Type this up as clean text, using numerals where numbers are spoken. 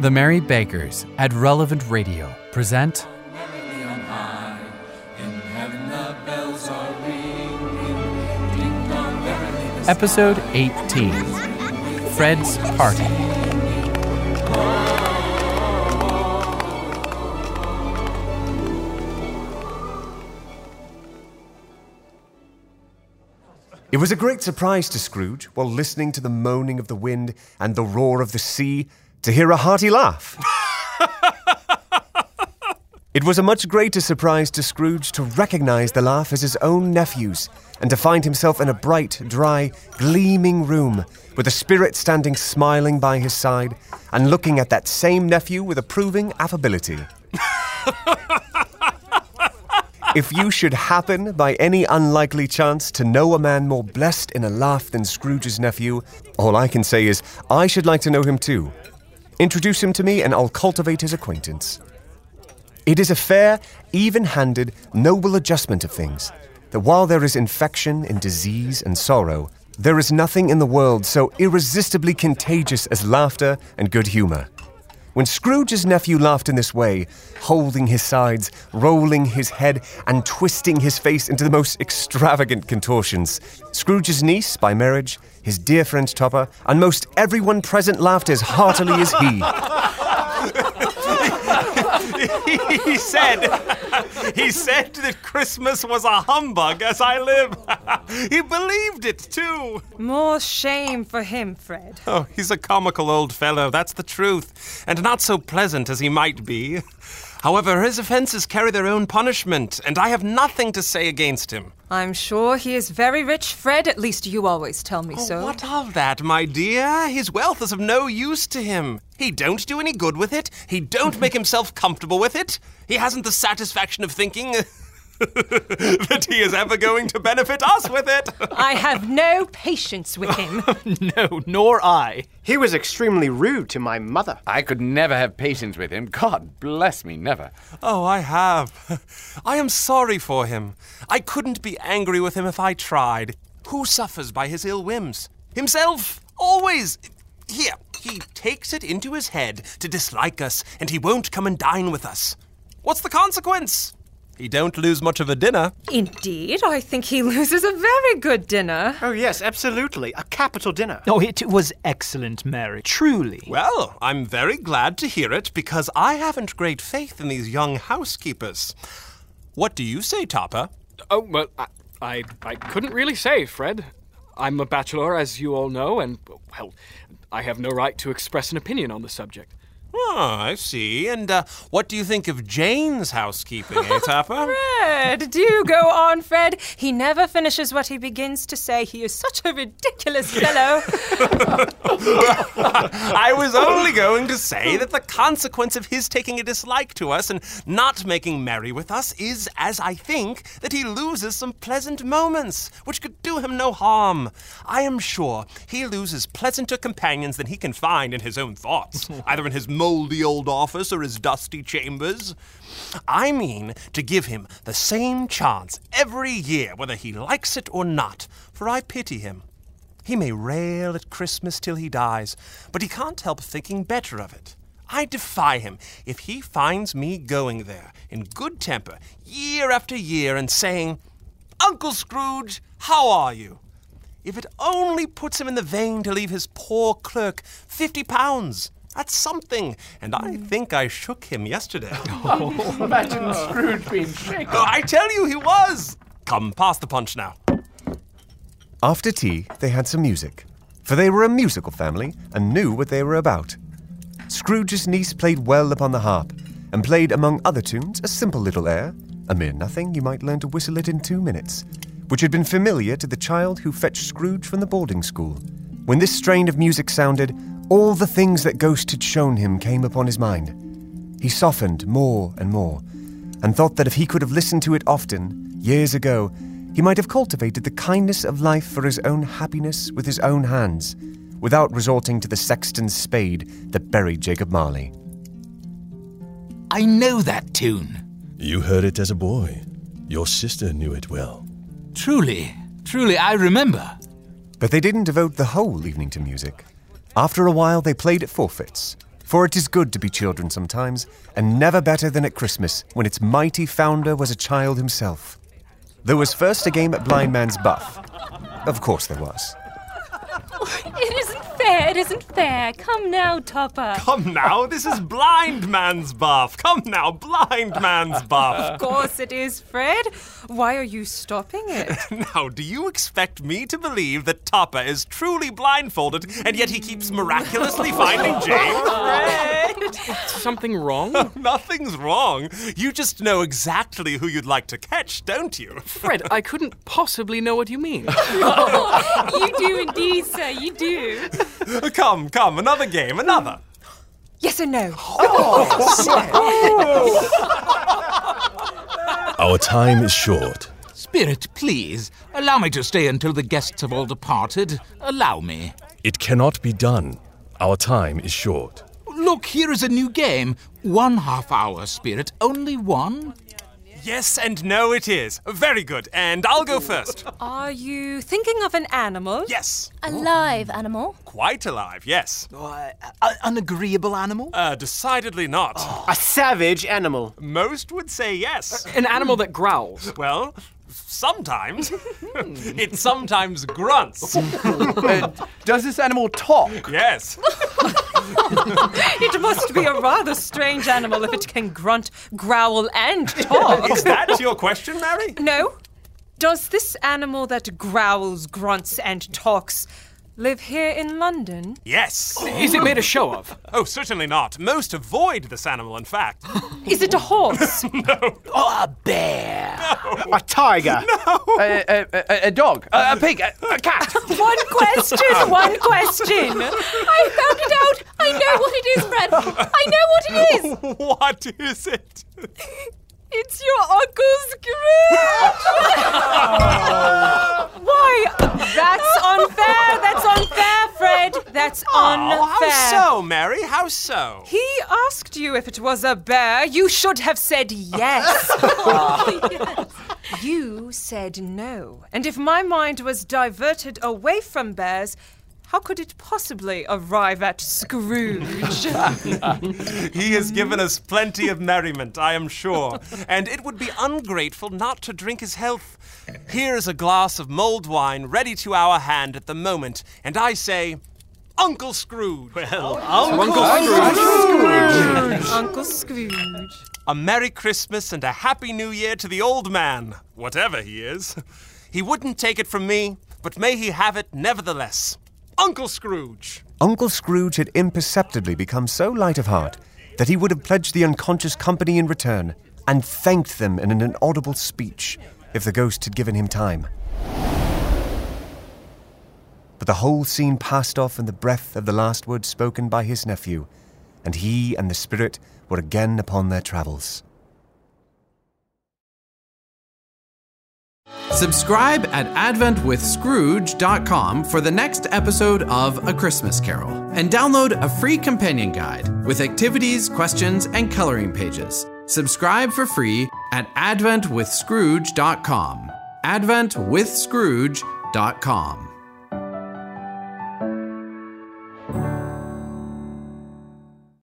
The Merry Beggars at Relevant Radio present Merrily on high, in heaven the bells are ringing, ding dong, merrily the Episode 18, Fred's Party. It was a great surprise to Scrooge, while listening to the moaning of the wind and the roar of the sea, to hear a hearty laugh. It was a much greater surprise to Scrooge to recognize the laugh as his own nephew's, and to find himself in a bright, dry, gleaming room, with a spirit standing smiling by his side, and looking at that same nephew with approving affability. If you should happen, by any unlikely chance, to know a man more blessed in a laugh than Scrooge's nephew, all I can say is, I should like to know him too. Introduce him to me and I'll cultivate his acquaintance. It is a fair, even-handed, noble adjustment of things, that while there is infection and disease and sorrow, there is nothing in the world so irresistibly contagious as laughter and good humour. When Scrooge's nephew laughed in this way, holding his sides, rolling his head, and twisting his face into the most extravagant contortions, Scrooge's niece, by marriage, his dear friend Topper, and most everyone present laughed as heartily as he. He said that Christmas was a humbug as I live. He believed it, too. More shame for him, Fred. Oh, he's a comical old fellow, that's the truth, and not so pleasant as he might be. However, his offences carry their own punishment, and I have nothing to say against him. I'm sure he is very rich, Fred. At least you always tell me so. What of that, my dear? His wealth is of no use to him. He don't do any good with it. He don't make himself comfortable with it. He hasn't the satisfaction of thinking that he is ever going to benefit us with it. I have no patience with him. No, nor I. He was extremely rude to my mother. I could never have patience with him. God bless me, never. Oh, I have. I am sorry for him. I couldn't be angry with him if I tried. Who suffers by his ill whims? Himself, always. Here, he takes it into his head to dislike us, and he won't come and dine with us. What's the consequence? He don't lose much of a dinner. Indeed, I think he loses a very good dinner. Oh, yes, absolutely. A capital dinner. Oh, it was excellent, Mary, truly. Well, I'm very glad to hear it, because I haven't great faith in these young housekeepers. What do you say, Topper? Oh, well, I couldn't really say, Fred. I'm a bachelor, as you all know, and, well, I have no right to express an opinion on the subject. Oh, I see. And what do you think of Jane's housekeeping, Topper? Fred, do go on, Fred. He never finishes what he begins to say. He is such a ridiculous fellow. I was only going to say that the consequence of his taking a dislike to us and not making merry with us is, as I think, that he loses some pleasant moments, which could do him no harm. I am sure he loses pleasanter companions than he can find in his own thoughts, either in his moldy old office or his dusty chambers. I mean to give him the same chance every year, whether he likes it or not, for I pity him. He may rail at Christmas till he dies, but he can't help thinking better of it. I defy him if he finds me going there in good temper year after year and saying, "Uncle Scrooge, how are you?" If it only puts him in the vein to leave his poor clerk £50, that's something, and I think I shook him yesterday. Oh, imagine Scrooge being shaken. Oh, I tell you, he was. Come, pass the punch now. After tea, they had some music, for they were a musical family and knew what they were about. Scrooge's niece played well upon the harp, and played, among other tunes, a simple little air, a mere nothing you might learn to whistle it in 2 minutes, which had been familiar to the child who fetched Scrooge from the boarding school. When this strain of music sounded, all the things that Ghost had shown him came upon his mind. He softened more and more, and thought that if he could have listened to it often, years ago, he might have cultivated the kindness of life for his own happiness with his own hands, without resorting to the sexton's spade that buried Jacob Marley. I know that tune. You heard it as a boy. Your sister knew it well. Truly, I remember. But they didn't devote the whole evening to music. After a while, they played at forfeits, For it is good to be children sometimes, and never better than at Christmas, when its mighty founder was a child himself. There was first a game at Blind Man's Buff. Of course there was. Oh, it isn't fair. Come now, Topper. Come now? This is Blind Man's Buff. Come now, Blind Man's Buff. Of course it is, Fred. Why are you stopping it? Now, do you expect me to believe that Topper is truly blindfolded and yet he keeps miraculously finding James? Fred! Is something wrong? Oh, nothing's wrong. You just know exactly who you'd like to catch, don't you? Fred, I couldn't possibly know what you mean. You do indeed, sir, you do. Come, another game. Yes or no? Oh. Our time is short. Spirit, please, allow me to stay until the guests have all departed. Allow me. It cannot be done. Our time is short. Look, here is a new game. 1 half hour, Spirit. Only one? Yes and no it is. Very good. And I'll go first. Are you thinking of an animal? Yes. A live animal? Quite alive, yes. An agreeable animal? Decidedly not. Oh. A savage animal? Most would say yes. An animal that growls? Well, sometimes. It sometimes grunts. Does this animal talk? Yes. It must be a rather strange animal if it can grunt, growl, and talk. Is that your question, Mary? No. Does this animal that growls, grunts, and talks live here in London? Yes. Is it made a show of? Oh, certainly not. Most avoid this animal, in fact. Is it a horse? No. Oh, a bear? No. A tiger? No. A dog? A pig? A cat? One question. I found it out. I know what it is, Fred. What is it? It's your Uncle Scrooge! Why? That's unfair, Fred. That's unfair. How so, Mary? How so? He asked you if it was a bear. You should have said yes. Yes. You said no. And if my mind was diverted away from bears, how could it possibly arrive at Scrooge? He has given us plenty of merriment, I am sure, and it would be ungrateful not to drink his health. Here is a glass of mulled wine ready to our hand at the moment, and I say, Uncle Scrooge! Well, Uncle Scrooge! A Merry Christmas and a Happy New Year to the old man, whatever he is. He wouldn't take it from me, but may he have it nevertheless. Uncle Scrooge! Uncle Scrooge had imperceptibly become so light of heart that he would have pledged the unconscious company in return and thanked them in an inaudible speech if the ghost had given him time. But the whole scene passed off in the breath of the last words spoken by his nephew, and he and the spirit were again upon their travels. Subscribe at AdventwithScrooge.com for the next episode of A Christmas Carol, and download a free companion guide with activities, questions, and coloring pages. Subscribe for free at AdventwithScrooge.com. AdventwithScrooge.com.